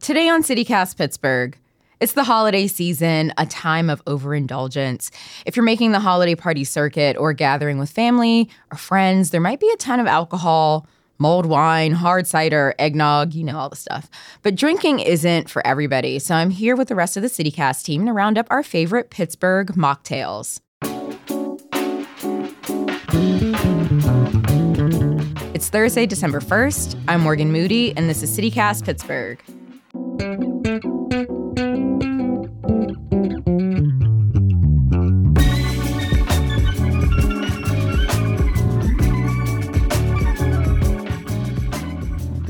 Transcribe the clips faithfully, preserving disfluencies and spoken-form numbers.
Today on CityCast Pittsburgh, it's the holiday season, a time of overindulgence. If you're making the holiday party circuit or gathering with family or friends, there might be a ton of alcohol, mulled wine, hard cider, eggnog, you know, all the stuff. But drinking isn't for everybody, so I'm here with the rest of the CityCast team to round up our favorite Pittsburgh mocktails. It's Thursday, December first. I'm Morgan Moody, and this is CityCast Pittsburgh.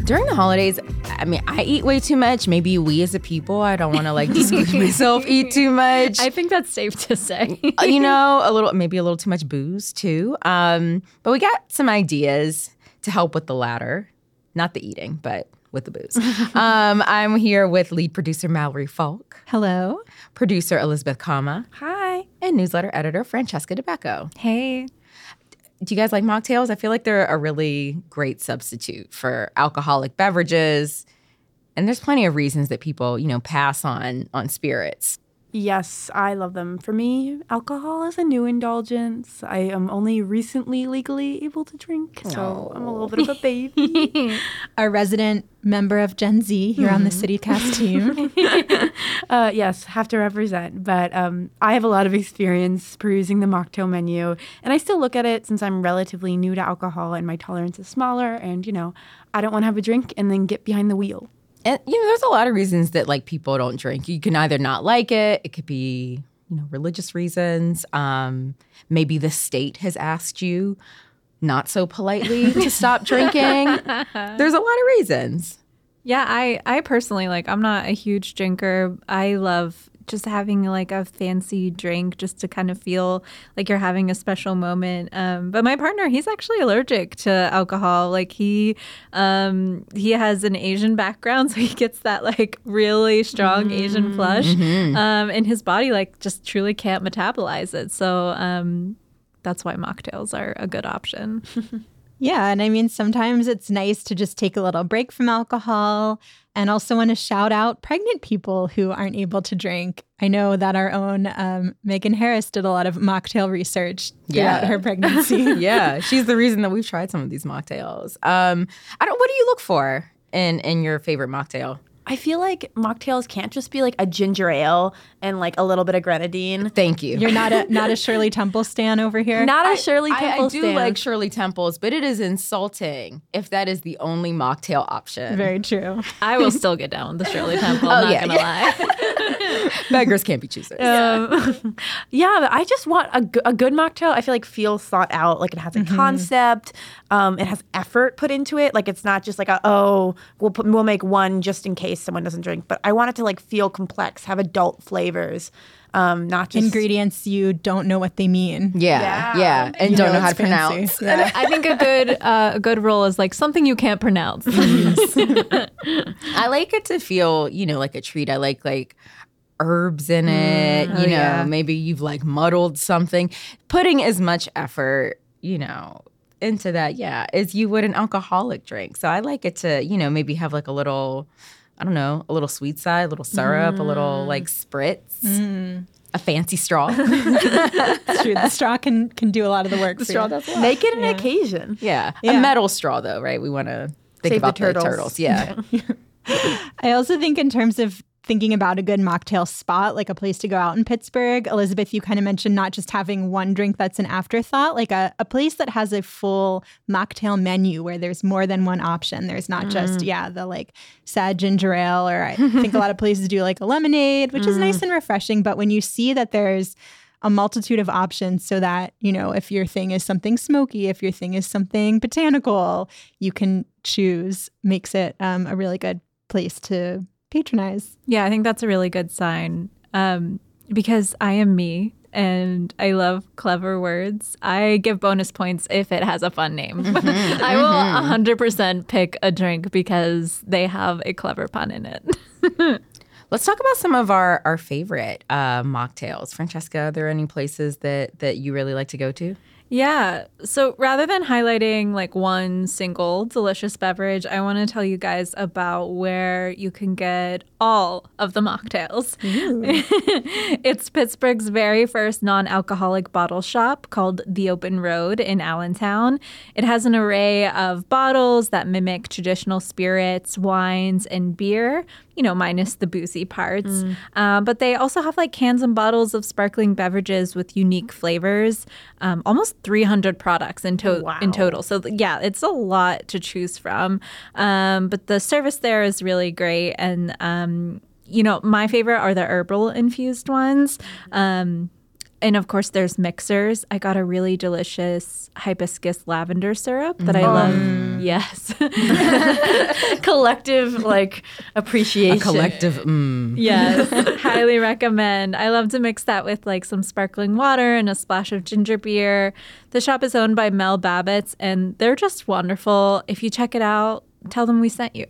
During the holidays, I mean, I eat way too much. Maybe we as a people, I don't want to like excuse myself, eat too much. I think that's safe to say. You know, a little, maybe a little too much booze too. Um, but we got some ideas to help with the latter. Not the eating, but with the booze. um, I'm here with lead producer Mallory Falk. Hello. Producer Elizabeth Kama. Hi. And newsletter editor Francesca Debacco. Hey. Do you guys like mocktails? I feel like they're a really great substitute for alcoholic beverages. And there's plenty of reasons that people, you know, pass on on spirits. Yes, I love them. For me, alcohol is a new indulgence. I am only recently legally able to drink, so Aww. I'm a little bit of a baby. Our resident member of Gen Z here mm-hmm. on the CityCast team. uh, yes, have to represent. But um, I have a lot of experience perusing the mocktail menu, and I still look at it since I'm relatively new to alcohol and my tolerance is smaller. And, you know, I don't want to have a drink and then get behind the wheel. And, you know, there's a lot of reasons that, like, people don't drink. You can either not like it. It could be, you know, religious reasons. Um, maybe the state has asked you not so politely to stop drinking. There's a lot of reasons. Yeah, I, I personally, like, I'm not a huge drinker. I love just having, like, a fancy drink just to kind of feel like you're having a special moment. Um, but my partner, he's actually allergic to alcohol. Like, he um, he has an Asian background, so he gets that, like, really strong mm-hmm. Asian flush. Mm-hmm. Um, and his body, like, just truly can't metabolize it. So um, that's why mocktails are a good option. Yeah, and I mean, sometimes it's nice to just take a little break from alcohol. And also want to shout out pregnant people who aren't able to drink. I know that our own um, Megan Harris did a lot of mocktail research yeah. throughout her pregnancy. Yeah, she's the reason that we've tried some of these mocktails. Um, I don't. What do you look for in, in your favorite mocktail? I feel like mocktails can't just be like a ginger ale and like a little bit of grenadine. Thank you. You're not a not a Shirley Temple stan over here? Not a I, Shirley I, Temple I, I stan. I do like Shirley Temples, but it is insulting if that is the only mocktail option. Very true. I will still get down with the Shirley Temple. I'm oh, not yeah, going to yeah. lie. Beggars can't be choosers. Um, yeah, but I just want a, a good mocktail. I feel like feels thought out. Like it has a mm-hmm. concept. Um, it has effort put into it. Like it's not just like, a, oh, we'll put, we'll make one just in case someone doesn't drink, but I want it to like feel complex, have adult flavors, um, not just ingredients you don't know what they mean. Yeah, yeah, yeah. and you don't know, know how to fancy. pronounce. Yeah. I think a good uh, a good rule is like something you can't pronounce. I like it to feel, you know, like a treat. I like like herbs in it. Mm, you oh, know, yeah. maybe you've like muddled something, putting as much effort, you know, into that. Yeah, as you would an alcoholic drink. So I like it to, you know, maybe have like a little. I don't know, a little sweet side, a little syrup, mm. a little like spritz, mm. a fancy straw. It's true. The straw can, can do a lot of the work. The for straw you. does a lot. Make it an yeah. occasion. Yeah. yeah. A metal straw though, right? We want to think Save about the turtles. The turtles. Yeah. I also think in terms of thinking about a good mocktail spot, like a place to go out in Pittsburgh, Elizabeth, you kind of mentioned not just having one drink that's an afterthought, like a, a place that has a full mocktail menu where there's more than one option. There's not mm. just, yeah, the like sad ginger ale, or I think a lot of places do like a lemonade, which mm. is nice and refreshing. But when you see that there's a multitude of options so that, you know, if your thing is something smoky, if your thing is something botanical, you can choose, makes it um, a really good place to patronize. Yeah, I think that's a really good sign um, because I am me and I love clever words. I give bonus points if it has a fun name. Mm-hmm. I will one hundred percent pick a drink because they have a clever pun in it. Let's talk about some of our, our favorite uh, mocktails. Francesca, are there any places that, that you really like to go to? Yeah. So rather than highlighting like one single delicious beverage, I want to tell you guys about where you can get all of the mocktails. It's Pittsburgh's very first non-alcoholic bottle shop called The Open Road in Allentown. It has an array of bottles that mimic traditional spirits, wines, and beer, you know, minus the boozy parts. Mm. Uh, but they also have like cans and bottles of sparkling beverages with unique flavors, um, almost three hundred products in, to- oh, wow. in total. So yeah, it's a lot to choose from. Um, but the service there is really great. And, um, you know, my favorite are the herbal infused ones. Um, and of course, there's mixers. I got a really delicious hibiscus lavender syrup that mm. I love. Yes. Collective, like, appreciation. A collective, mm. Yes. Highly recommend. I love to mix that with, like, some sparkling water and a splash of ginger beer. The shop is owned by Mel Babbitt, and they're just wonderful. If you check it out, tell them we sent you.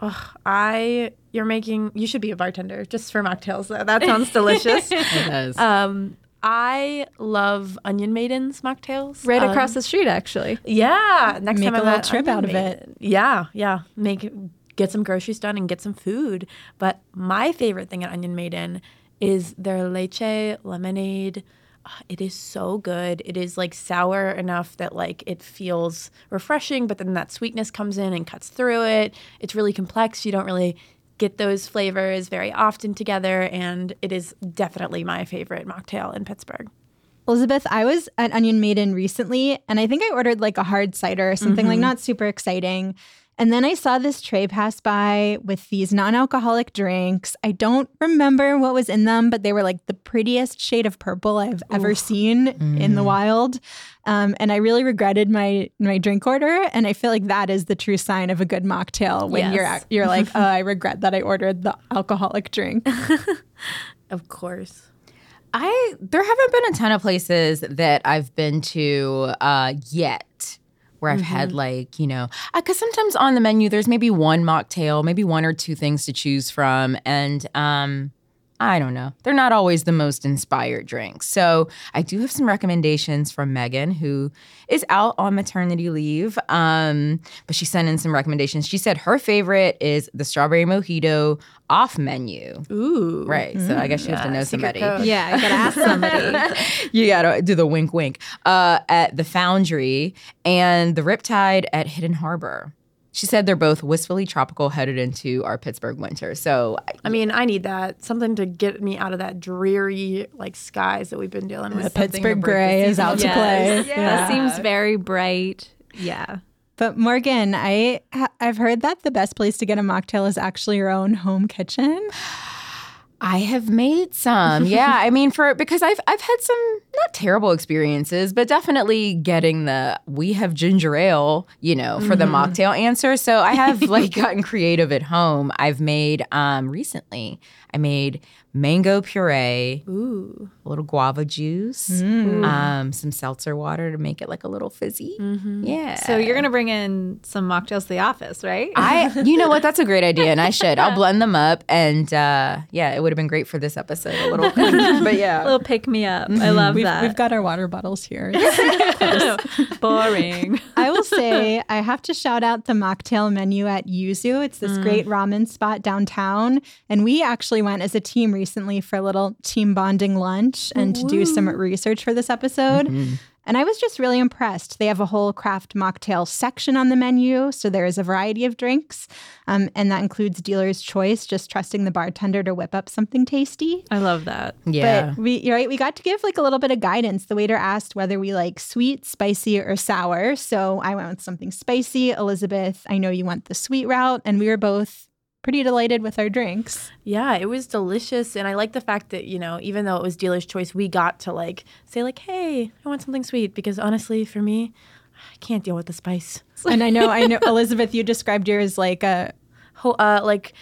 Oh, I, you're making, you should be a bartender just for mocktails, though. That sounds delicious. It does. Um, I love Onion Maiden's mocktails. Right um, across the street, actually. Yeah. Next make time I make a little trip Onion out of Maiden. It. Yeah, yeah. Make get some groceries done and get some food. But my favorite thing at Onion Maiden is their leche lemonade. It is so good. It is like sour enough that like it feels refreshing, but then that sweetness comes in and cuts through it. It's really complex. You don't really get those flavors very often together, and it is definitely my favorite mocktail in Pittsburgh. Elizabeth, I was at Onion Maiden recently, and I think I ordered like a hard cider or something mm-hmm. like not super exciting. And then I saw this tray pass by with these non-alcoholic drinks. I don't remember what was in them, but they were like the prettiest shade of purple I've ever Ooh. seen mm. in the wild. Um, and I really regretted my my drink order. And I feel like that is the true sign of a good mocktail when yes. you're you're like, oh, I regret that I ordered the alcoholic drink. Of course. I there haven't been a ton of places that I've been to uh, yet. Where I've mm-hmm. had like, you know, because sometimes on the menu, there's maybe one mocktail, maybe one or two things to choose from. And um, I don't know. They're not always the most inspired drinks. So I do have some recommendations from Megan, who is out on maternity leave. Um, but she sent in some recommendations. She said her favorite is the strawberry mojito off menu. Ooh. Right. Mm, so I guess you yeah. have to know somebody. Yeah, you gotta ask somebody. You gotta do the wink wink. Uh, at the Foundry and the Riptide at Hidden Harbor. She said they're both wistfully tropical headed into our Pittsburgh winter. So, I mean, I need that. Something to get me out of that dreary, like, skies that we've been dealing with. The Pittsburgh gray is out to play. Yes. Yeah. That seems very bright. Yeah. But Morgan, I, I've heard that the best place to get a mocktail is actually your own home kitchen. I have made some. Yeah. I mean, for because I've I've had some not terrible experiences, but definitely getting the we have ginger ale, you know, for mm-hmm. the mocktail answer. So I have like gotten creative at home. I've made um, recently I made mango puree, ooh, a little guava juice, mm. um, some seltzer water to make it like a little fizzy. Mm-hmm. Yeah. So you're going to bring in some mocktails to the office, right? I, you know what? That's a great idea, and I should. I'll blend them up, and uh, yeah, it would have been great for this episode. A little, but yeah, a little pick me up. Mm-hmm. I love we've, that. We've got our water bottles here. Boring. I will say I have to shout out the mocktail menu at Yuzu. It's this mm. great ramen spot downtown, and we actually went as a team recently. recently for a little team bonding lunch and Ooh. to do some research for this episode. Mm-hmm. And I was just really impressed. They have a whole craft mocktail section on the menu, so there is a variety of drinks, um, and that includes dealer's choice, just trusting the bartender to whip up something tasty. I love that. Yeah. But we, right, we got to give like a little bit of guidance. The waiter asked whether we like sweet, spicy, or sour, so I went with something spicy. Elizabeth, I know you went the sweet route, and we were both pretty delighted with our drinks. Yeah, it was delicious. And I like the fact that, you know, even though it was dealer's choice, we got to like say like, hey, I want something sweet, because honestly, for me, I can't deal with the spice. And I know, I know, Elizabeth, you described yours like a ho- uh, like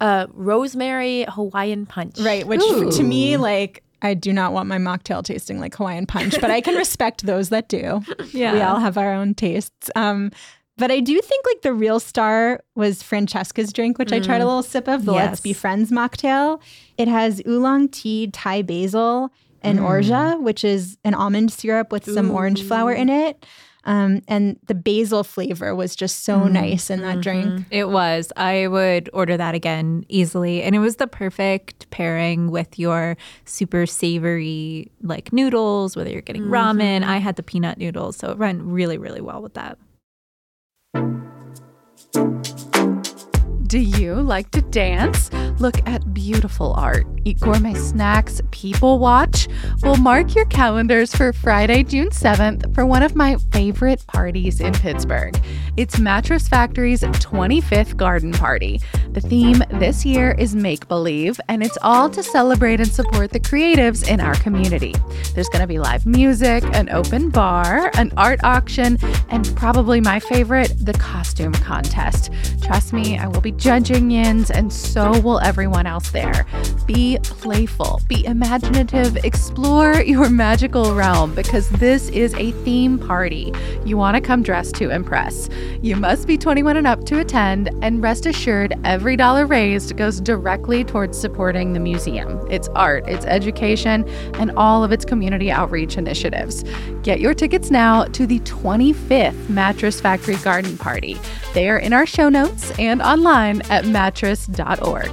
uh, rosemary Hawaiian punch. Right, which Ooh. to me, like, I do not want my mocktail tasting like Hawaiian punch, but I can respect those that do. Yeah. We all have our own tastes. Um But I do think like the real star was Francesca's drink, which mm. I tried a little sip of, the yes. Let's Be Friends mocktail. It has oolong tea, Thai basil, and mm. orgeat, which is an almond syrup with Ooh. some orange flower in it. Um, and the basil flavor was just so mm. nice in that mm-hmm. drink. It was. I would order that again easily. And it was the perfect pairing with your super savory like noodles, whether you're getting mm-hmm. ramen. I had the peanut noodles, so it went really, really well with that. Do you like to dance? Look at beautiful art, eat gourmet snacks, people watch? Well, mark your calendars for Friday, June seventh for one of my favorite parties in Pittsburgh. It's Mattress Factory's twenty-fifth Garden Party. The theme this year is make-believe, and it's all to celebrate and support the creatives in our community. There's going to be live music, an open bar, an art auction, and probably my favorite, the costume contest. Trust me, I will be judging yins, and so will everyone else there. Be playful, be imaginative, explore your magical realm, because this is a theme party. You want to come dressed to impress. You must be twenty-one and up to attend, and rest assured, every dollar raised goes directly towards supporting the museum, its art, its education, and all of its community outreach initiatives. Get your tickets now to the twenty-fifth Mattress Factory Garden Party. They are in our show notes and online at mattress dot org.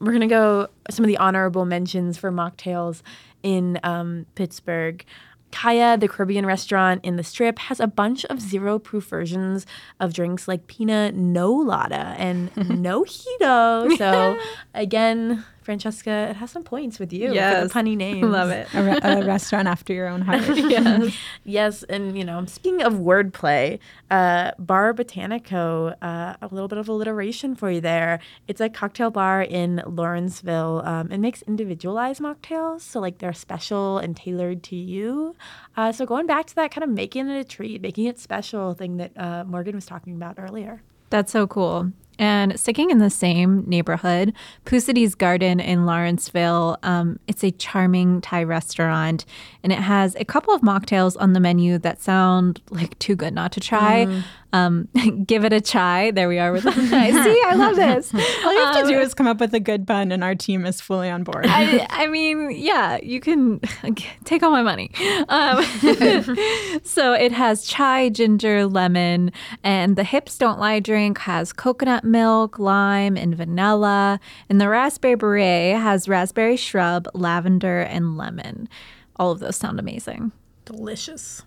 We're going to go some of the honorable mentions for mocktails in um, Pittsburgh. Kaya, the Caribbean restaurant in the Strip, has a bunch of zero-proof versions of drinks like Pina No Lada and No Hito. So, again, Francesca, it has some points with you yes. for the punny names. Love it. A, re- a restaurant after your own heart. yes. yes, and, you know, speaking of wordplay, uh, Bar Botanico, uh, a little bit of alliteration for you there. It's a cocktail bar in Lawrenceville. Um, it makes individualized mocktails, so, like, they're special and tailored to you. Uh, so going back to that kind of making it a treat, making it special thing that uh, Morgan was talking about earlier. That's so cool. And sticking in the same neighborhood, Pusadee's Garden in Lawrenceville, um, it's a charming Thai restaurant, and it has a couple of mocktails on the menu that sound like too good not to try. Mm. Um, give it a chai. There we are with the chai. See, I love this. All you have to um, do is come up with a good bun, and our team is fully on board. I, I mean, yeah, you can take all my money. Um, so it has chai, ginger, lemon, and the Hips Don't Lie drink has coconut milk, lime, and vanilla. And the raspberry beret has raspberry shrub, lavender, and lemon. All of those sound amazing. Delicious.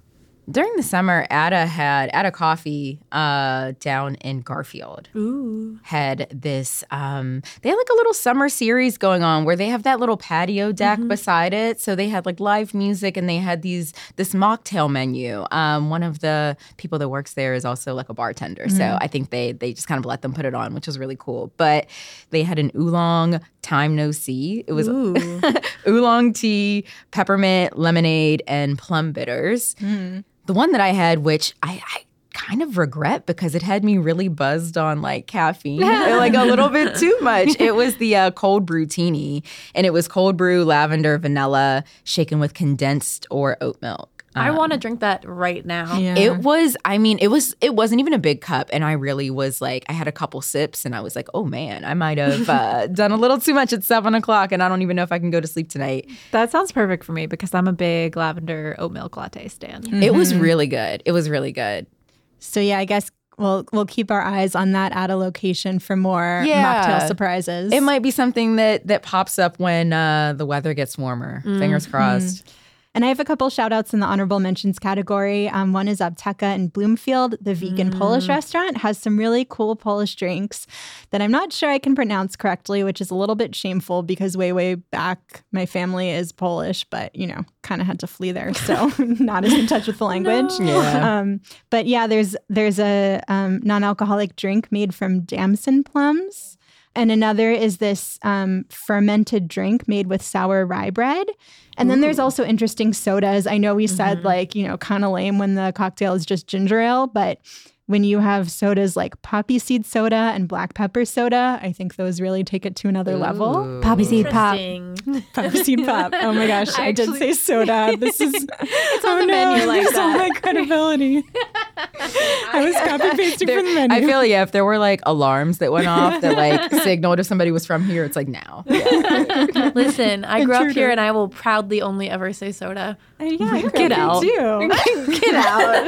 During the summer, Adda had Adda Coffee uh, down in Garfield. Ooh. Had this, um, they had like a little summer series going on where they have that little patio deck mm-hmm. beside it. So they had like live music, and they had these this mocktail menu. Um, one of the people that works there is also like a bartender. Mm-hmm. So I think they they just kind of let them put it on, which was really cool. But they had an oolong time no see. It was oolong tea, peppermint, lemonade, and plum bitters. Mm-hmm. The one that I had, which I, I kind of regret because it had me really buzzed on like caffeine, like a little bit too much. It was the uh, cold brew teeny, and it was cold brew, lavender, vanilla, shaken with condensed or oat milk. Um, I want to drink that right now. Yeah. It was, I mean, it was, it wasn't even a big cup. And I really was like, I had a couple sips and I was like, oh man, I might have uh, done a little too much at seven o'clock and I don't even know if I can go to sleep tonight. That sounds perfect for me because I'm a big lavender oat milk latte stan. Mm-hmm. It was really good. It was really good. So yeah, I guess We'll we'll keep our eyes on that at a location for more yeah. mocktail surprises. It might be something that that pops up when uh, the weather gets warmer. Mm. Fingers crossed. Mm. And I have a couple shout outs in the honorable mentions category. Um, one is Apteka in Bloomfield. The vegan mm. Polish restaurant has some really cool Polish drinks that I'm not sure I can pronounce correctly, which is a little bit shameful because way, way back, my family is Polish, but, you know, kind of had to flee there. So not as in touch with the language. No. Yeah. Um, but yeah, there's there's a um, non-alcoholic drink made from damson plums. And another is this um, fermented drink made with sour rye bread. And then Ooh. There's also interesting sodas. I know we mm-hmm. said like, you know, kind of lame when the cocktail is just ginger ale, but when you have sodas like poppy seed soda and black pepper soda, I think those really take it to another Ooh. Level. Poppy seed pop. Poppy seed pop. Oh my gosh, I, I actually, did say soda. This is, it's on oh the no, menu like that. It's all my credibility. I was copy pasting from the menu. I feel yeah, if there were like alarms that went off that like signaled if somebody was from here, it's like now. Yeah. Listen, I grew Intruder. Up here and I will proudly only ever say soda. Uh, yeah, get out. Get out.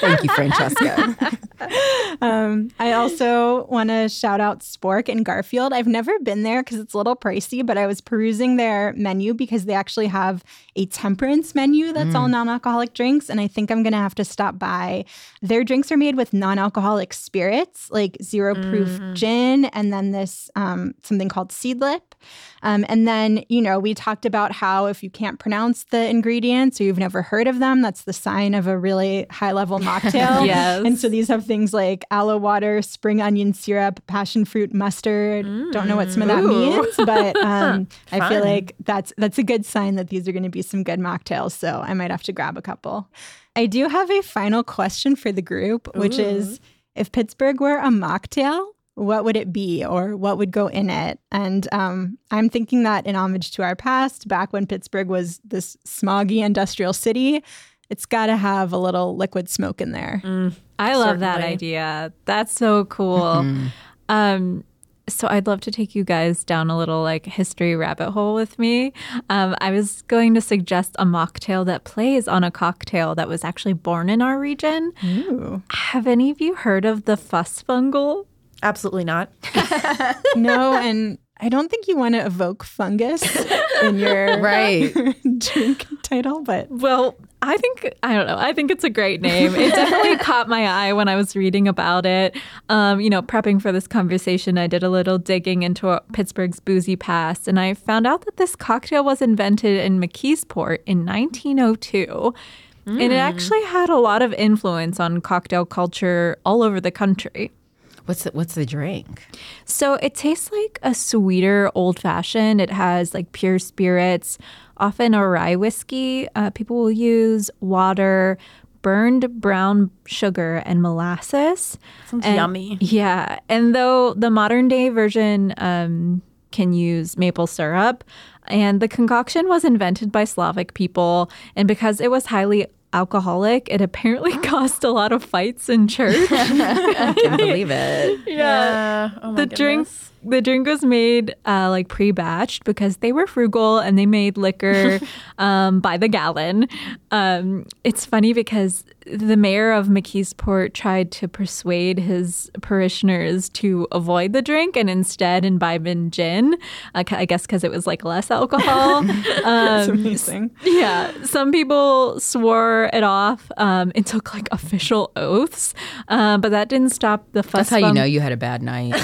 Thank you, Francesca. um, I also want to shout out Spork in Garfield. I've never been there because it's a little pricey, but I was perusing their menu because they actually have a temperance menu that's mm. all non-alcoholic drinks. And I think I'm going to have to stop by. Their drinks are made with non-alcoholic spirits, like zero proof mm. gin and then this um, something called Seedlip. Um, and then, you know, we talked about how if you can't pronounce the ingredients or you've never heard of them, that's the sign of a really high level mocktail. Yes. And so these have things like aloe water, spring onion syrup, passion fruit, mustard. Mm. Don't know what some of that Ooh. Means, but um, I feel like that's that's a good sign that these are going to be some good mocktails. So I might have to grab a couple. I do have a final question for the group, which Ooh. Is if Pittsburgh were a mocktail, what would it be or what would go in it? And um, I'm thinking that in homage to our past, back when Pittsburgh was this smoggy industrial city, it's got to have a little liquid smoke in there. Mm, I love certainly. That idea. That's so cool. Mm-hmm. Um, so I'd love to take you guys down a little like history rabbit hole with me. Um, I was going to suggest a mocktail that plays on a cocktail that was actually born in our region. Ooh. Have any of you heard of the fussfungle? Absolutely not. No, and I don't think you want to evoke fungus in your right. drink title, but... Well, I think, I don't know, I think it's a great name. It definitely caught my eye when I was reading about it. Um, you know, prepping for this conversation, I did a little digging into a, Pittsburgh's boozy past, and I found out that this cocktail was invented in McKeesport in nineteen oh two. Mm. And it actually had a lot of influence on cocktail culture all over the country. What's the, what's the drink? So it tastes like a sweeter old-fashioned. It has like pure spirits, often a rye whiskey. Uh, people will use water, burned brown sugar, and molasses. Sounds and, yummy. Yeah. And though the modern-day version um, can use maple syrup, and the concoction was invented by Slavic people, and because it was highly alcoholic, it apparently caused a lot of fights in church. I can't believe it. Yeah. yeah. Oh my the goodness. drinks the drink was made uh, like pre-batched because they were frugal and they made liquor um, by the gallon. Um, it's funny because the mayor of McKeesport tried to persuade his parishioners to avoid the drink and instead imbibe in gin, uh, I guess because it was like less alcohol. Um, That's amazing. Yeah. Some people swore it off um, and took like official oaths, uh, but that didn't stop the fuss. That's how fun- you know you had a bad night.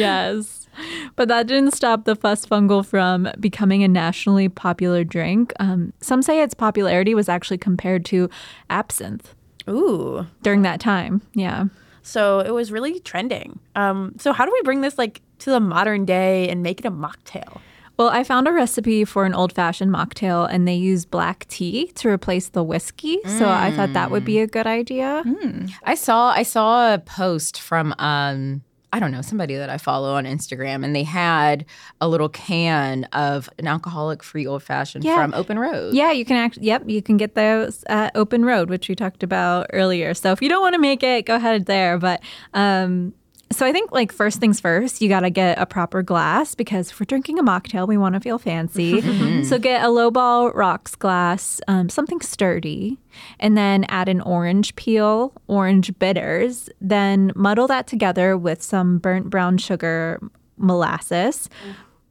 Yes. But that didn't stop the fussfungle from becoming a nationally popular drink. Um, some say its popularity was actually compared to absinthe. Ooh. During that time, yeah. So it was really trending. Um, so how do we bring this like to the modern day and make it a mocktail? Well, I found a recipe for an old-fashioned mocktail, and they use black tea to replace the whiskey. Mm. So I thought that would be a good idea. Mm. I saw I saw a post from um, I don't know, somebody that I follow on Instagram, and they had a little can of an alcoholic-free old-fashioned yeah. from Open Road. Yeah, you can actually. Yep, you can get those at Open Road, which we talked about earlier. So if you don't want to make it, go ahead there. But um, So I think, like, first things first, you got to get a proper glass because if we're drinking a mocktail, we want to feel fancy. Mm-hmm. So get a lowball rocks glass, um, something sturdy, and then add an orange peel, orange bitters, then muddle that together with some burnt brown sugar molasses.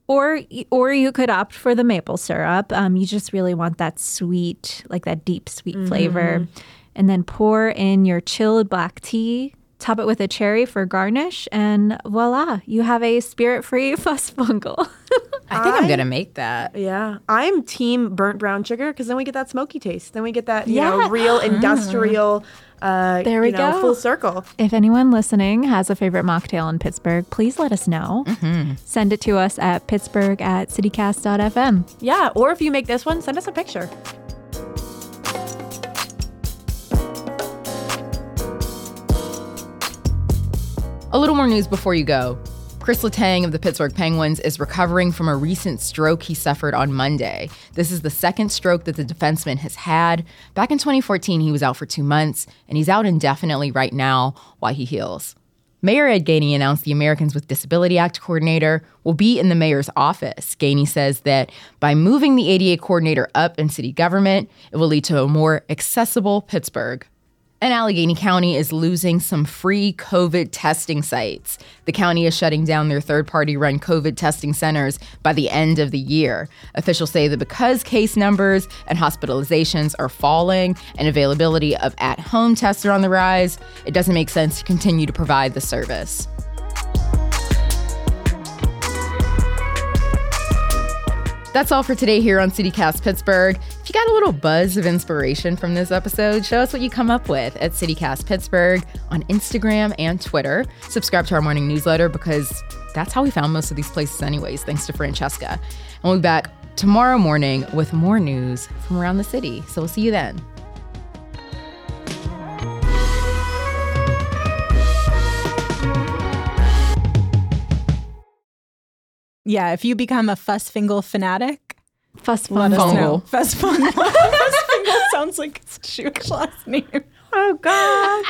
Or or you could opt for the maple syrup. Um, you just really want that sweet, like that deep sweet mm-hmm. flavor. And then pour in your chilled black tea. Top it with a cherry for garnish, and voila, you have a spirit-free fussfungle. I think I'm going to make that. Yeah. I'm team burnt brown sugar because then we get that smoky taste. Then we get that, you yeah. know, real industrial, uh, there we you know, go. Full circle. If anyone listening has a favorite mocktail in Pittsburgh, please let us know. Mm-hmm. Send it to us at pittsburgh at citycast dot f m. Yeah, or if you make this one, send us a picture. A little more news before you go. Chris Letang of the Pittsburgh Penguins is recovering from a recent stroke he suffered on Monday. This is the second stroke that the defenseman has had. Back in twenty fourteen, he was out for two months, and he's out indefinitely right now while he heals. Mayor Ed Ganey announced the Americans with Disability Act coordinator will be in the mayor's office. Ganey says that by moving the A D A coordinator up in city government, it will lead to a more accessible Pittsburgh. And Allegheny County is losing some free COVID testing sites. The county is shutting down their third-party run COVID testing centers by the end of the year. Officials say that because case numbers and hospitalizations are falling and availability of at-home tests are on the rise, it doesn't make sense to continue to provide the service. That's all for today here on CityCast Pittsburgh. If you got a little buzz of inspiration from this episode, show us what you come up with at CityCast Pittsburgh on Instagram and Twitter. Subscribe to our morning newsletter because that's how we found most of these places anyways, thanks to Francesca. And we'll be back tomorrow morning with more news from around the city. So we'll see you then. Yeah, if you become a fussfungle fanatic, fussfungle, fussfungle, fussfungle sounds like it's Shuk's last name. Oh God,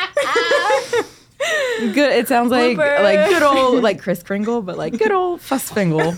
good. It sounds like Flipper. Like good old like Kris Kringle, but like good old fussfungle.